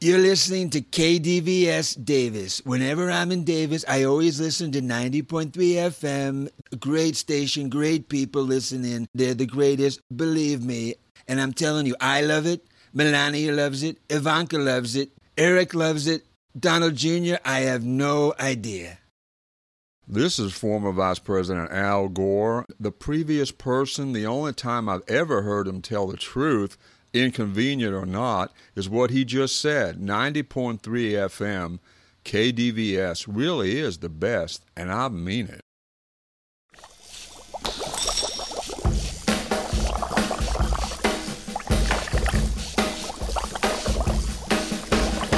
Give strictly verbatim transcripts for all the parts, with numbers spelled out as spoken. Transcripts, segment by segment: You're listening to K D V S Davis. Whenever I'm in Davis, I always listen to ninety point three F M. Great station, great people listening. They're the greatest, believe me. And I'm telling you, I love it. Melania loves it. Ivanka loves it. Eric loves it. Donald Junior, I have no idea. This is former Vice President Al Gore. The previous person, the only time I've ever heard him tell the truth, inconvenient or not, is what he just said. ninety point three F M, K D V S really is the best, and I mean it.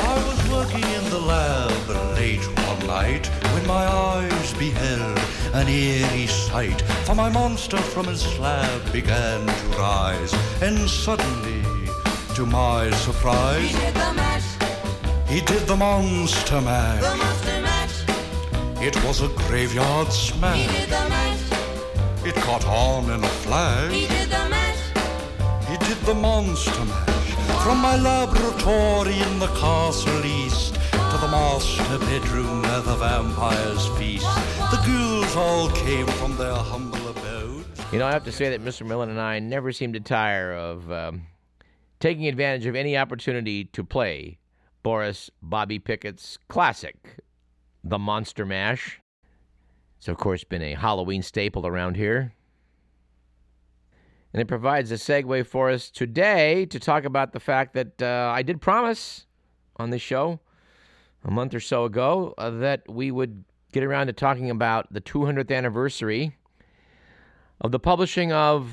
I was working in the lab late one night when my eyes beheld an eerie sight, for my monster from his slab began to rise, and suddenly, to my surprise, he did the mash. He did the monster mash. The monster mash. It was a graveyard smash. He did the mash. It caught on in a flash. He did the mash. He did the monster mash. From my laboratory in the castle east to the master bedroom where the vampires feast, the ghouls all came from their humble abode. You know, I have to say that Mister Millen and I never seem to tire of Um, taking advantage of any opportunity to play Boris Bobby Pickett's classic, The Monster Mash. It's, of course, been a Halloween staple around here. And it provides a segue for us today to talk about the fact that uh, I did promise on this show a month or so ago uh, that we would get around to talking about the two hundredth anniversary of the publishing of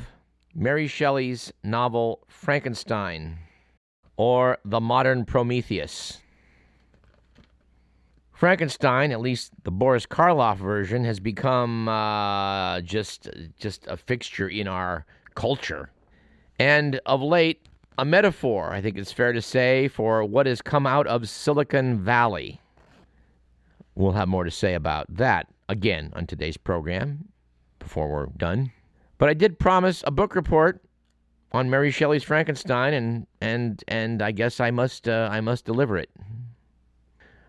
Mary Shelley's novel Frankenstein, or The Modern Prometheus. Frankenstein, at least the Boris Karloff version, has become uh, just, just a fixture in our culture. And of late, a metaphor, I think it's fair to say, for what has come out of Silicon Valley. We'll have more to say about that again on today's program before we're done. But I did promise a book report on Mary Shelley's Frankenstein, and and and I guess I must uh, I must deliver it.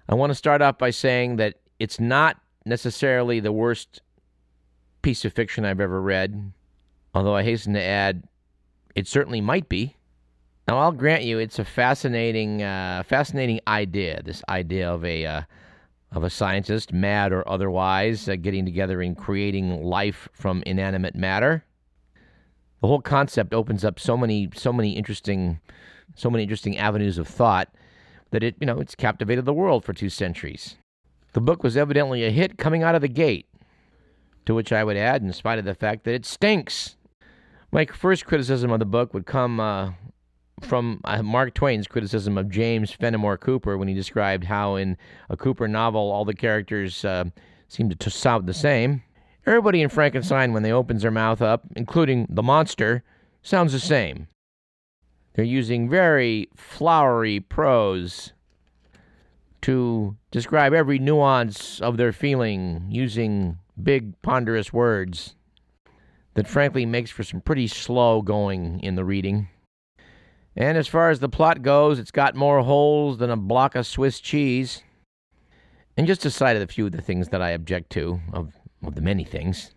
I want to start off by saying that it's not necessarily the worst piece of fiction I've ever read, although I hasten to add it certainly might be. Now, I'll grant you it's a fascinating uh, fascinating idea, this idea of a uh, of a scientist, mad or otherwise, uh, getting together and creating life from inanimate matter. The whole concept opens up so many, so many interesting, so many interesting avenues of thought that it, you know, it's captivated the world for two centuries. The book was evidently a hit coming out of the gate, to which I would add, in spite of the fact that it stinks. My first criticism of the book would come uh, from Mark Twain's criticism of James Fenimore Cooper when he described how in a Cooper novel all the characters uh, seemed to sound the same. Everybody in Frankenstein, when they opens their mouth up, including the monster, sounds the same. They're using very flowery prose to describe every nuance of their feeling using big, ponderous words that frankly makes for some pretty slow going in the reading. And as far as the plot goes, it's got more holes than a block of Swiss cheese. And just to cite a few of the things that I object to, of, of the many things.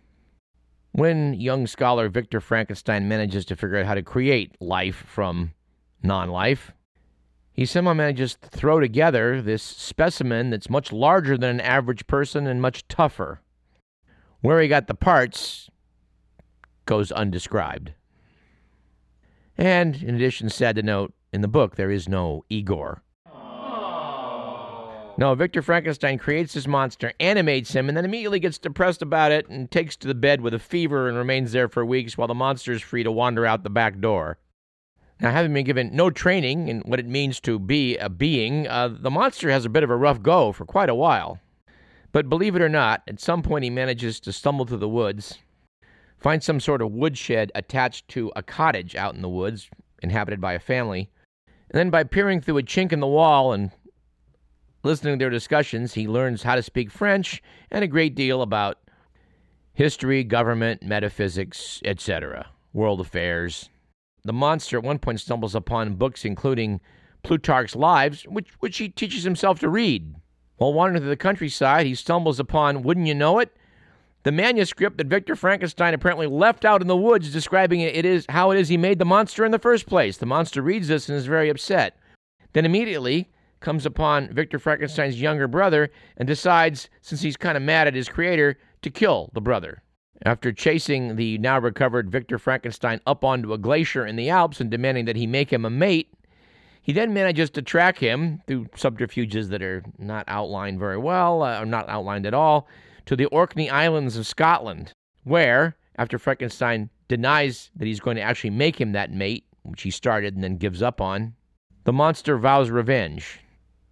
When young scholar Victor Frankenstein manages to figure out how to create life from non-life, he somehow manages to throw together this specimen that's much larger than an average person and much tougher. Where he got the parts goes undescribed. And, in addition, sad to note, in the book, there is no Igor. Aww. No, Victor Frankenstein creates this monster, animates him, and then immediately gets depressed about it and takes to the bed with a fever and remains there for weeks while the monster is free to wander out the back door. Now, having been given no training in what it means to be a being, uh, the monster has a bit of a rough go for quite a while. But believe it or not, at some point he manages to stumble through the woods, find some sort of woodshed attached to a cottage out in the woods, inhabited by a family. And then by peering through a chink in the wall and listening to their discussions, he learns how to speak French and a great deal about history, government, metaphysics, et cetera, world affairs. The monster at one point stumbles upon books including Plutarch's Lives, which, which he teaches himself to read. While wandering through the countryside, he stumbles upon, wouldn't you know it, the manuscript that Victor Frankenstein apparently left out in the woods, describing it is how it is he made the monster in the first place. The monster reads this and is very upset. Then immediately comes upon Victor Frankenstein's younger brother and decides, since he's kind of mad at his creator, to kill the brother. After chasing the now-recovered Victor Frankenstein up onto a glacier in the Alps and demanding that he make him a mate, he then manages to track him, through subterfuges that are not outlined very well, uh, or not outlined at all, to the Orkney Islands of Scotland, where, after Frankenstein denies that he's going to actually make him that mate, which he started and then gives up on, the monster vows revenge.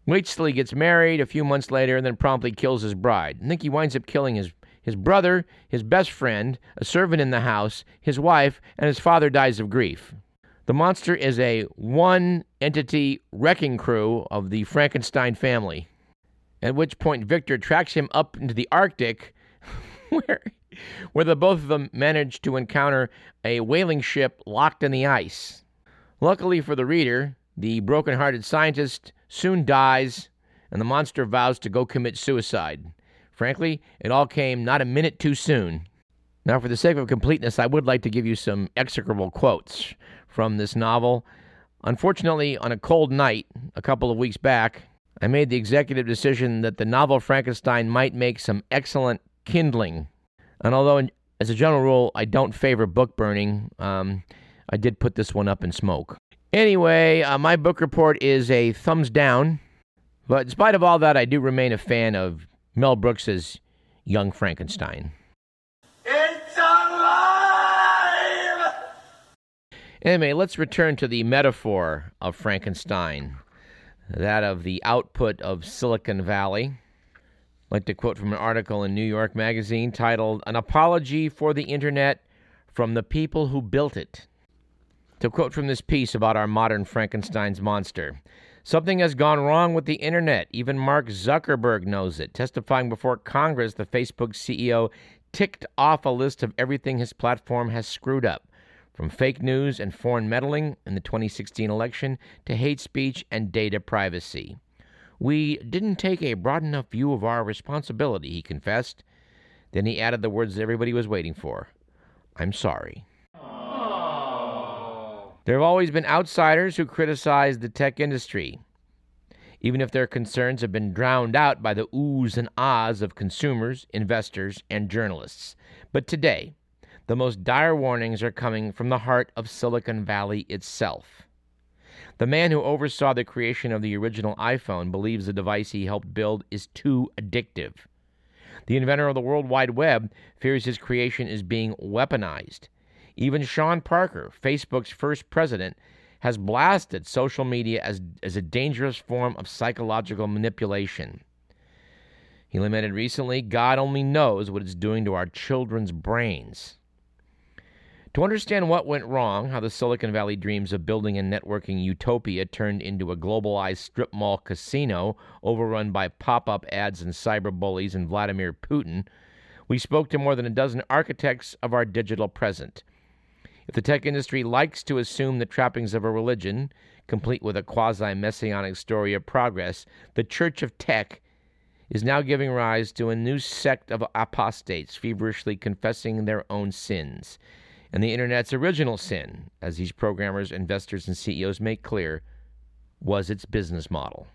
Waits till he gets married a few months later and then promptly kills his bride. I think he winds up killing his his brother, his best friend, a servant in the house, his wife, and his father dies of grief. The monster is a one-entity wrecking crew of the Frankenstein family, at which point Victor tracks him up into the Arctic, where, where the both of them manage to encounter a whaling ship locked in the ice. Luckily for the reader, the broken-hearted scientist soon dies, and the monster vows to go commit suicide. Frankly, it all came not a minute too soon. Now, for the sake of completeness, I would like to give you some execrable quotes from this novel. Unfortunately, on a cold night a couple of weeks back, I made the executive decision that the novel Frankenstein might make some excellent kindling. And although, as a general rule, I don't favor book burning, um, I did put this one up in smoke. Anyway, uh, my book report is a thumbs down. But in spite of all that, I do remain a fan of Mel Brooks's Young Frankenstein. It's alive! Anyway, let's return to the metaphor of Frankenstein, that of the output of Silicon Valley. I'd like to quote from an article in New York Magazine titled, "An Apology for the Internet from the People Who Built It." To quote from this piece about our modern Frankenstein's monster, "Something has gone wrong with the Internet. Even Mark Zuckerberg knows it. Testifying before Congress, the Facebook C E O ticked off a list of everything his platform has screwed up. From fake news and foreign meddling in the twenty sixteen election to hate speech and data privacy. We didn't take a broad enough view of our responsibility," he confessed. Then he added the words that everybody was waiting for. "I'm sorry." Aww. There have always been outsiders who criticize the tech industry, even if their concerns have been drowned out by the oohs and ahs of consumers, investors, and journalists. But today, the most dire warnings are coming from the heart of Silicon Valley itself. The man who oversaw the creation of the original iPhone believes the device he helped build is too addictive. The inventor of the World Wide Web fears his creation is being weaponized. Even Sean Parker, Facebook's first president, has blasted social media as, as a dangerous form of psychological manipulation. He lamented recently, "God only knows what it's doing to our children's brains." To understand what went wrong, how the Silicon Valley dreams of building and networking utopia turned into a globalized strip mall casino overrun by pop-up ads and cyberbullies and Vladimir Putin, we spoke to more than a dozen architects of our digital present. If the tech industry likes to assume the trappings of a religion, complete with a quasi-messianic story of progress, the Church of Tech is now giving rise to a new sect of apostates feverishly confessing their own sins, and the Internet's original sin, as these programmers, investors, and C E Os make clear, was its business model.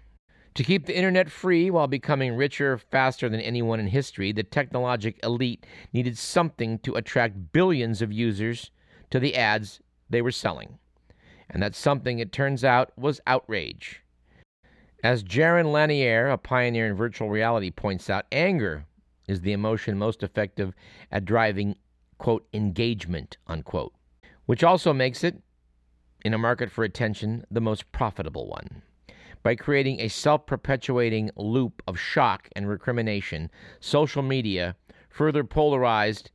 To keep the Internet free while becoming richer faster than anyone in history, the technologic elite needed something to attract billions of users to the ads they were selling. And that something, it turns out, was outrage. As Jaron Lanier, a pioneer in virtual reality, points out, anger is the emotion most effective at driving, quote, engagement, unquote, which also makes it, in a market for attention, the most profitable one. By creating a self-perpetuating loop of shock and recrimination, social media further polarized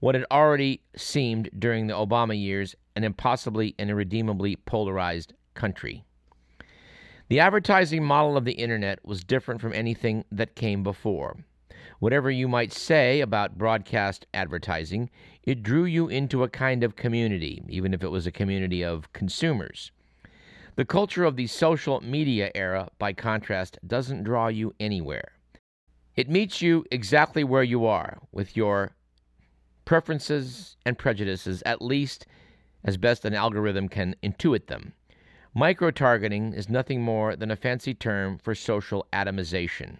what had already seemed during the Obama years an impossibly and irredeemably polarized country. The advertising model of the Internet was different from anything that came before. Whatever you might say about broadcast advertising, it drew you into a kind of community, even if it was a community of consumers. The culture of the social media era, by contrast, doesn't draw you anywhere. It meets you exactly where you are, with your preferences and prejudices, at least as best an algorithm can intuit them. Micro-targeting is nothing more than a fancy term for social atomization,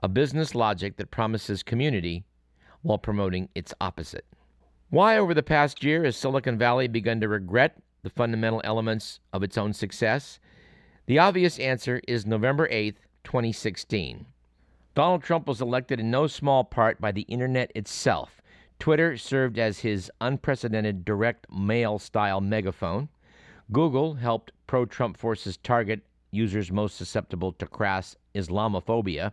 a business logic that promises community while promoting its opposite. Why, over the past year, has Silicon Valley begun to regret the fundamental elements of its own success? The obvious answer is November eighth, twenty sixteen. Donald Trump was elected in no small part by the internet itself. Twitter served as his unprecedented direct mail-style megaphone. Google helped pro-Trump forces target users most susceptible to crass Islamophobia.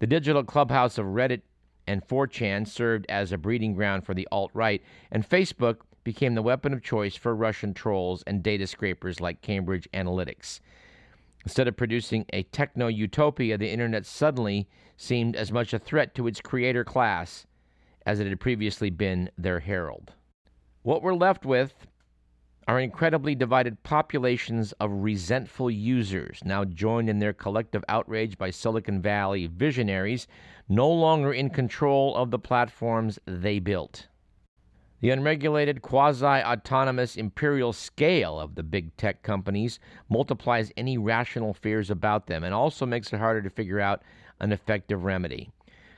The digital clubhouse of Reddit and four chan served as a breeding ground for the alt-right, and Facebook became the weapon of choice for Russian trolls and data scrapers like Cambridge Analytica. Instead of producing a techno-utopia, the internet suddenly seemed as much a threat to its creator class as it had previously been their herald. What we're left with are incredibly divided populations of resentful users, now joined in their collective outrage by Silicon Valley visionaries, no longer in control of the platforms they built. The unregulated, quasi-autonomous imperial scale of the big tech companies multiplies any rational fears about them and also makes it harder to figure out an effective remedy.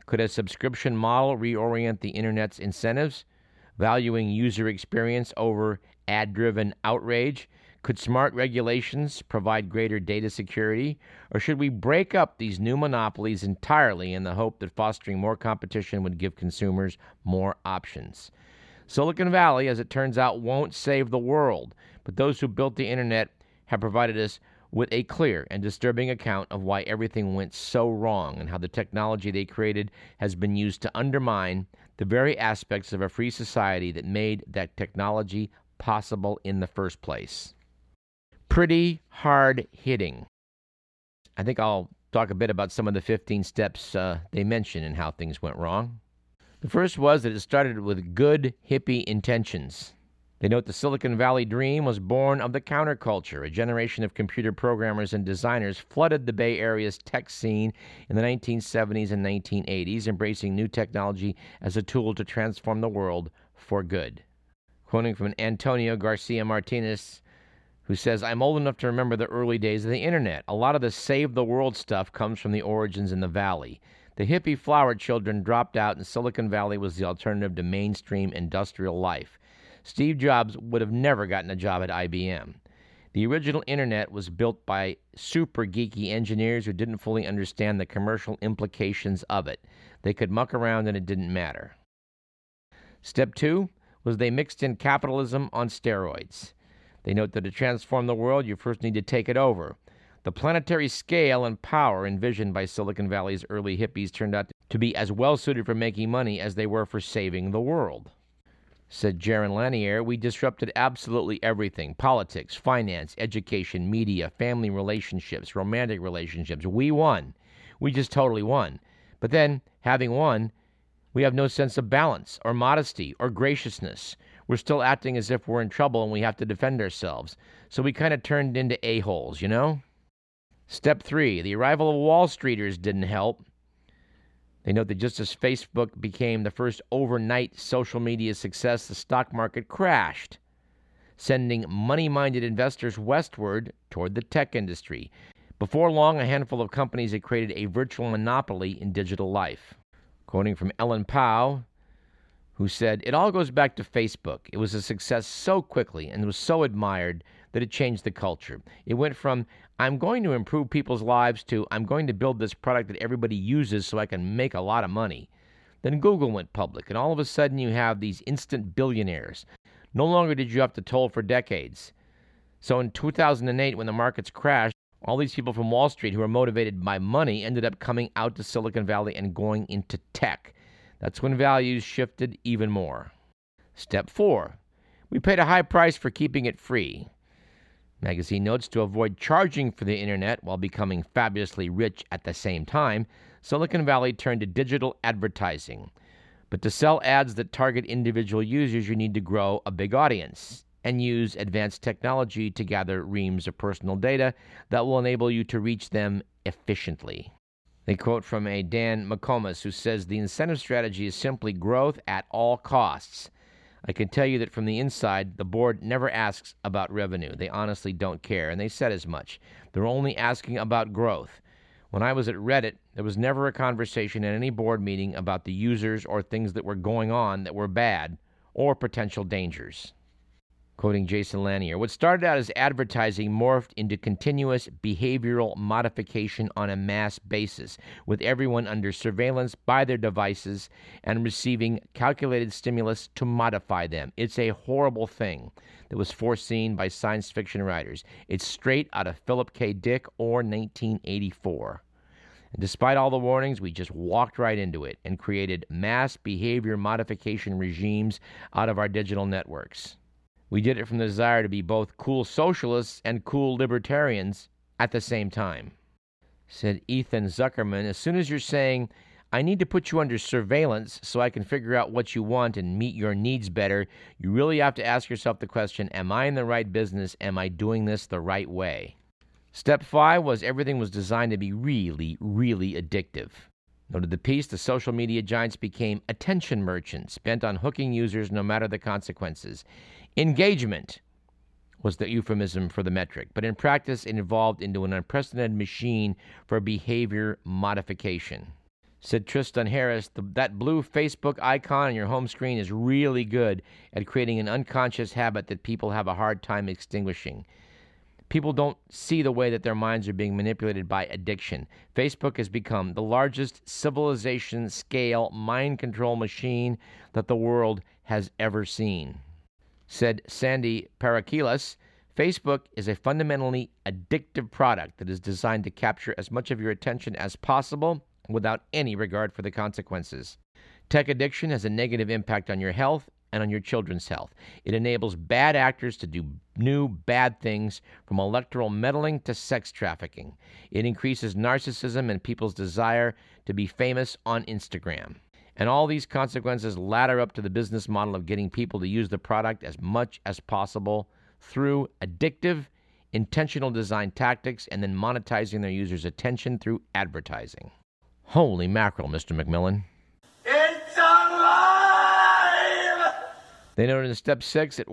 Could a subscription model reorient the internet's incentives, valuing user experience over ad-driven outrage? Could smart regulations provide greater data security? Or should we break up these new monopolies entirely in the hope that fostering more competition would give consumers more options? Silicon Valley, as it turns out, won't save the world, but those who built the internet have provided us with a clear and disturbing account of why everything went so wrong and how the technology they created has been used to undermine the very aspects of a free society that made that technology possible in the first place. Pretty hard hitting. I think I'll talk a bit about some of the fifteen steps uh, they mention and how things went wrong. The first was that it started with good hippie intentions. They note the Silicon Valley dream was born of the counterculture. A generation of computer programmers and designers flooded the Bay Area's tech scene in the nineteen seventies and nineteen eighties, embracing new technology as a tool to transform the world for good. Quoting from Antonio Garcia Martinez, who says, "I'm old enough to remember the early days of the internet. A lot of the save the world stuff comes from the origins in the valley. The hippie flower children dropped out and Silicon Valley was the alternative to mainstream industrial life. Steve Jobs would have never gotten a job at I B M. The original internet was built by super geeky engineers who didn't fully understand the commercial implications of it. They could muck around and it didn't matter." Step two was they mixed in capitalism on steroids. They note that to transform the world, you first need to take it over. The planetary scale and power envisioned by Silicon Valley's early hippies turned out to be as well-suited for making money as they were for saving the world. Said Jaron Lanier, "We disrupted absolutely everything: politics, finance, education, media, family relationships, romantic relationships. We won. We just totally won. But then, having won, we have no sense of balance or modesty or graciousness. We're still acting as if we're in trouble and we have to defend ourselves. So we kind of turned into a-holes, you know?" Step three, the arrival of Wall Streeters didn't help. They note that just as Facebook became the first overnight social media success, the stock market crashed, sending money-minded investors westward toward the tech industry. Before long, a handful of companies had created a virtual monopoly in digital life. Quoting from Ellen Powell, who said, "It all goes back to Facebook. It was a success so quickly and was so admired that it changed the culture. It went from, I'm going to improve people's lives to, I'm going to build this product that everybody uses so I can make a lot of money. Then Google went public, and all of a sudden you have these instant billionaires. No longer did you have to toil for decades. So in two thousand eight, when the markets crashed, all these people from Wall Street who were motivated by money ended up coming out to Silicon Valley and going into tech. That's when values shifted even more." Step four, we paid a high price for keeping it free. Magazine notes, to avoid charging for the internet while becoming fabulously rich at the same time, Silicon Valley turned to digital advertising. But to sell ads that target individual users, you need to grow a big audience. and use advanced technology to gather reams of personal data that will enable you to reach them efficiently. A quote from a Dan McComas who says, the incentive strategy is simply growth at all costs. I can tell you that from the inside, the board never asks about revenue. They honestly don't care, and they said as much. They're only asking about growth. When I was at Reddit, there was never a conversation at any board meeting about the users or things that were going on that were bad or potential dangers. Quoting Jason Lanier, what started out as advertising morphed into continuous behavioral modification on a mass basis, with everyone under surveillance by their devices and receiving calculated stimulus to modify them. It's a horrible thing that was foreseen by science fiction writers. It's straight out of Philip K. Dick or nineteen eighty-four. And despite all the warnings, we just walked right into it and created mass behavior modification regimes out of our digital networks. We did it from the desire to be both cool socialists and cool libertarians at the same time. Said Ethan Zuckerman, as soon as you're saying, I need to put you under surveillance so I can figure out what you want and meet your needs better, you really have to ask yourself the question, am I in the right business? Am I doing this the right way? Step five was everything was designed to be really, really addictive. Noted the piece, the social media giants became attention merchants, bent on hooking users no matter the consequences. Engagement was the euphemism for the metric, but in practice it evolved into an unprecedented machine for behavior modification. Said Tristan Harris, the, that blue Facebook icon on your home screen is really good at creating an unconscious habit that people have a hard time extinguishing. People don't see the way that their minds are being manipulated by addiction. Facebook has become the largest civilization-scale mind control machine that the world has ever seen. Said Sandy Parakilas, Facebook is a fundamentally addictive product that is designed to capture as much of your attention as possible without any regard for the consequences. Tech addiction has a negative impact on your health and on your children's health. It enables bad actors to do new bad things, from electoral meddling to sex trafficking. It increases narcissism and people's desire to be famous on Instagram. And all these consequences ladder up to the business model of getting people to use the product as much as possible through addictive, intentional design tactics, and then monetizing their users' attention through advertising. Holy mackerel, Mister McMillan. They noted in step six, it,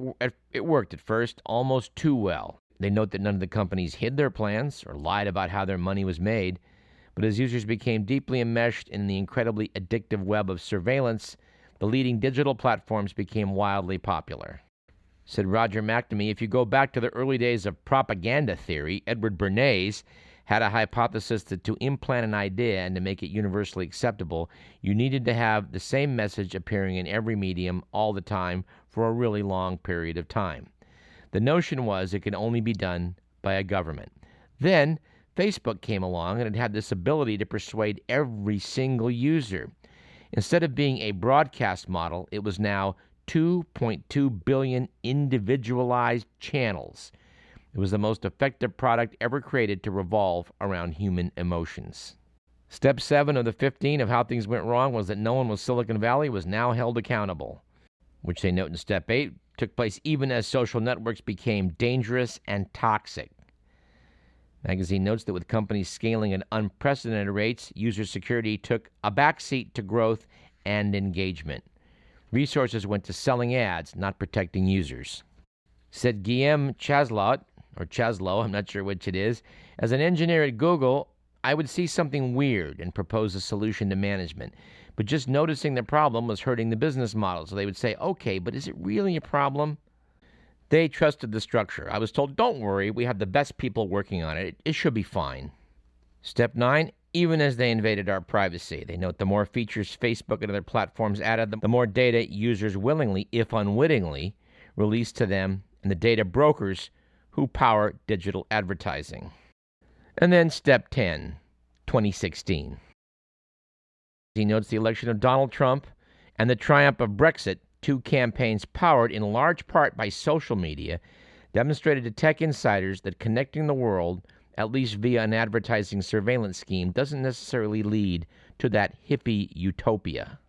it worked at first almost too well. They note that none of the companies hid their plans or lied about how their money was made, but as users became deeply enmeshed in the incredibly addictive web of surveillance, the leading digital platforms became wildly popular. Said Roger McNamee, if you go back to the early days of propaganda theory, Edward Bernays had a hypothesis that to implant an idea and to make it universally acceptable, you needed to have the same message appearing in every medium all the time for a really long period of time. The notion was it could only be done by a government. Then Facebook came along, and it had this ability to persuade every single user. Instead of being a broadcast model, it was now two point two billion individualized channels. It was the most effective product ever created to revolve around human emotions. Step seven of the fifteen of how things went wrong was that no one with Silicon Valley was now held accountable, which they note in step eight took place even as social networks became dangerous and toxic. Magazine notes that with companies scaling at unprecedented rates, user security took a backseat to growth and engagement. Resources went to selling ads, not protecting users. Said Guillaume Chaslot, or Chaslow, I'm not sure which it is, as an engineer at Google, I would see something weird and propose a solution to management. But just noticing the problem was hurting the business model, so they would say, okay, but is it really a problem? They trusted the structure. I was told, don't worry, we have the best people working on it. It should be fine. Step nine, even as they invaded our privacy, they note the more features Facebook and other platforms added, the more data users willingly, if unwittingly, released to them and the data brokers who power digital advertising. And then step ten, twenty sixteen. He notes the election of Donald Trump and the triumph of Brexit, two campaigns powered in large part by social media, demonstrated to tech insiders that connecting the world, at least via an advertising surveillance scheme, doesn't necessarily lead to that hippie utopia.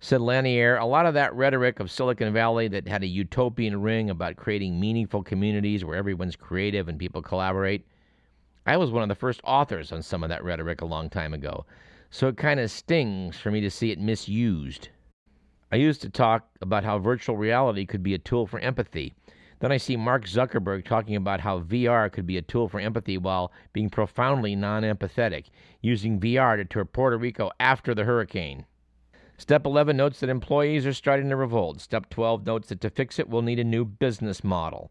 Said Lanier, a lot of that rhetoric of Silicon Valley that had a utopian ring about creating meaningful communities where everyone's creative and people collaborate, I was one of the first authors on some of that rhetoric a long time ago, so it kind of stings for me to see it misused. I used to talk about how virtual reality could be a tool for empathy. Then I see Mark Zuckerberg talking about how V R could be a tool for empathy while being profoundly non-empathetic, using V R to tour Puerto Rico after the hurricane. Step eleven notes that employees are starting to revolt. Step twelve notes that to fix it, we'll need a new business model,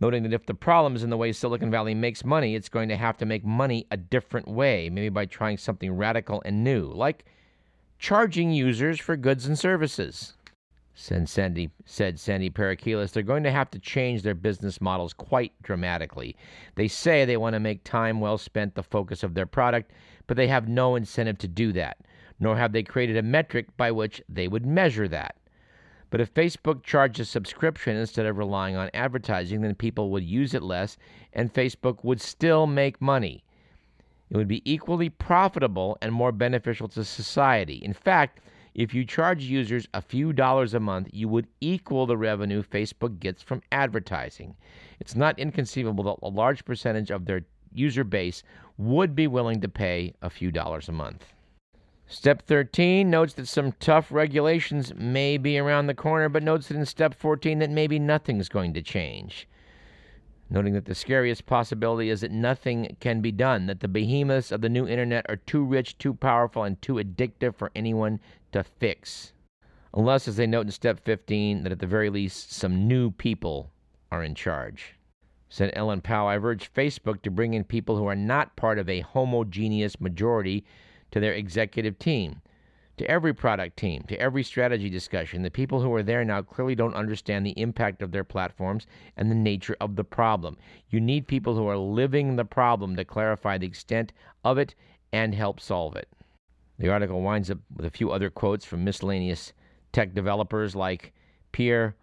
noting that if the problem is in the way Silicon Valley makes money, it's going to have to make money a different way, maybe by trying something radical and new, like charging users for goods and services. Said Sandy, said Sandy Parakilas, they're going to have to change their business models quite dramatically. They say they want to make time well spent the focus of their product, but they have no incentive to do that, nor have they created a metric by which they would measure that. But if Facebook charged a subscription instead of relying on advertising, then people would use it less, and Facebook would still make money. It would be equally profitable and more beneficial to society. In fact, if you charge users a few dollars a month, you would equal the revenue Facebook gets from advertising. It's not inconceivable that a large percentage of their user base would be willing to pay a few dollars a month. Step thirteen notes that some tough regulations may be around the corner, but notes that in step fourteen that maybe nothing's going to change, noting that the scariest possibility is that nothing can be done, that the behemoths of the new internet are too rich, too powerful, and too addictive for anyone to fix. Unless, as they note in step fifteen, that at the very least, some new people are in charge. Said Ellen Powell, I've urged Facebook to bring in people who are not part of a homogeneous majority to their executive team, to every product team, to every strategy discussion. The people who are there now clearly don't understand the impact of their platforms and the nature of the problem. You need people who are living the problem to clarify the extent of it and help solve it. The article winds up with a few other quotes from miscellaneous tech developers like Pierre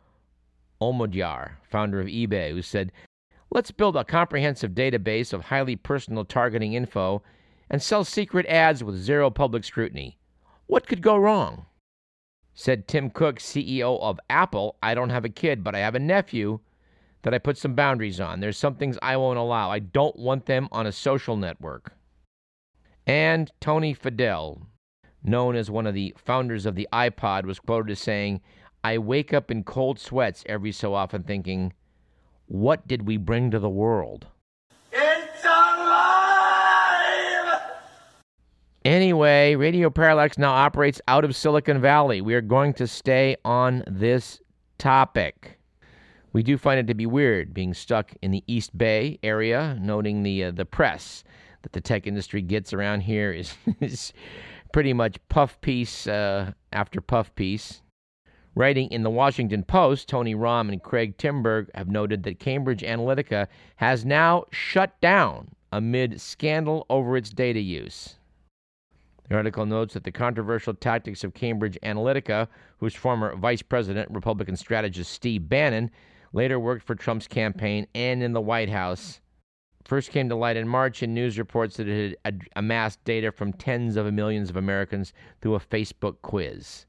Omidyar, founder of eBay, who said, "Let's build a comprehensive database of highly personal targeting info and sell secret ads with zero public scrutiny. What could go wrong?" Said Tim Cook, C E O of Apple, I don't have a kid, but I have a nephew that I put some boundaries on. There's some things I won't allow. I don't want them on a social network. And Tony Fadell, known as one of the founders of the iPod, was quoted as saying, I wake up in cold sweats every so often thinking, what did we bring to the world? Anyway, Radio Parallax now operates out of Silicon Valley. We are going to stay on this topic. We do find it to be weird being stuck in the East Bay area, noting the uh, the press that the tech industry gets around here is, is pretty much puff piece uh, after puff piece. Writing in the Washington Post, Tony Rahm and Craig Timberg have noted that Cambridge Analytica has now shut down amid scandal over its data use. The article notes that the controversial tactics of Cambridge Analytica, whose former vice president, Republican strategist Steve Bannon, later worked for Trump's campaign and in the White House, first came to light in March in news reports that it had amassed data from tens of millions of Americans through a Facebook quiz.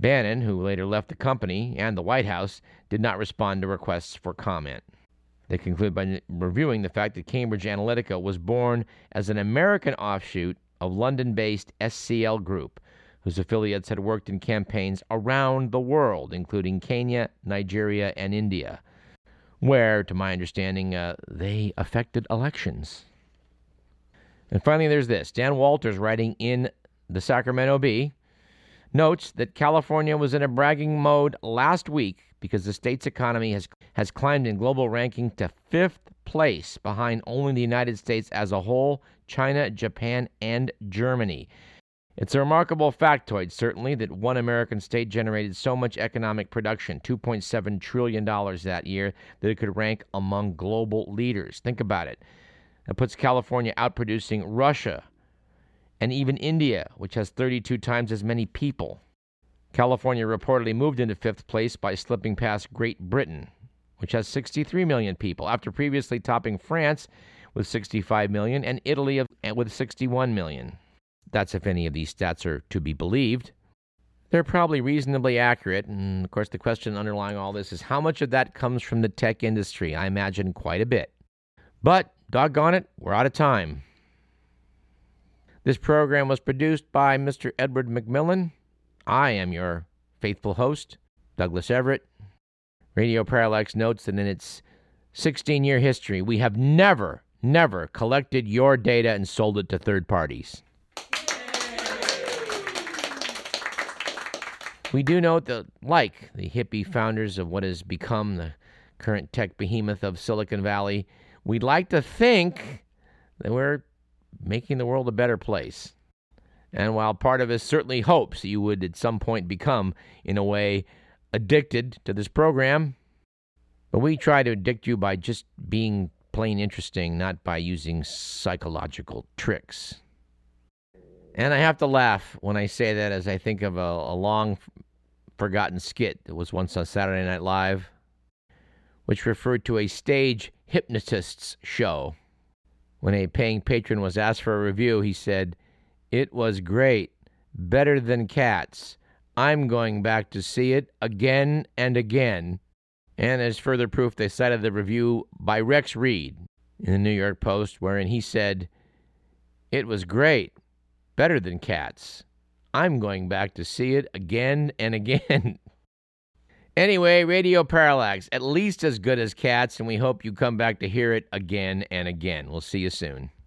Bannon, who later left the company and the White House, did not respond to requests for comment. They conclude by reviewing the fact that Cambridge Analytica was born as an American offshoot of London-based S C L Group, whose affiliates had worked in campaigns around the world, including Kenya, Nigeria, and India, where, to my understanding, uh, they affected elections. And finally, there's this. Dan Walters, writing in the Sacramento Bee, notes that California was in a bragging mode last week because the state's economy has, has climbed in global ranking to fifth place, behind only the United States as a whole, China, Japan, and Germany. It's a remarkable factoid, certainly, that one American state generated so much economic production, two point seven trillion dollars that year, that it could rank among global leaders. Think about it. That puts California outproducing Russia and even India, which has thirty-two times as many people. California reportedly moved into fifth place by slipping past Great Britain, which has sixty-three million people, after previously topping France with sixty-five million, and Italy with sixty-one million. That's if any of these stats are to be believed. They're probably reasonably accurate. And, of course, the question underlying all this is how much of that comes from the tech industry? I imagine quite a bit. But, doggone it, we're out of time. This program was produced by Mister Edward McMillan. I am your faithful host, Douglas Everett. Radio Parallax notes that in its sixteen-year history, we have never, never collected your data and sold it to third parties. We do note that, like the hippie founders of what has become the current tech behemoth of Silicon Valley, we'd like to think that we're making the world a better place. And while part of us certainly hopes that you would at some point become, in a way, addicted to this program, but we try to addict you by just being plain interesting, not by using psychological tricks. And I have to laugh when I say that as I think of a, a long-forgotten skit that was once on Saturday Night Live, which referred to a stage hypnotist's show. When a paying patron was asked for a review, he said, "It was great, better than Cats. I'm going back to see it again and again." And as further proof, they cited the review by Rex Reed in the New York Post, wherein he said, "It was great. Better than Cats. I'm going back to see it again and again." Anyway, Radio Parallax, at least as good as Cats, and we hope you come back to hear it again and again. We'll see you soon.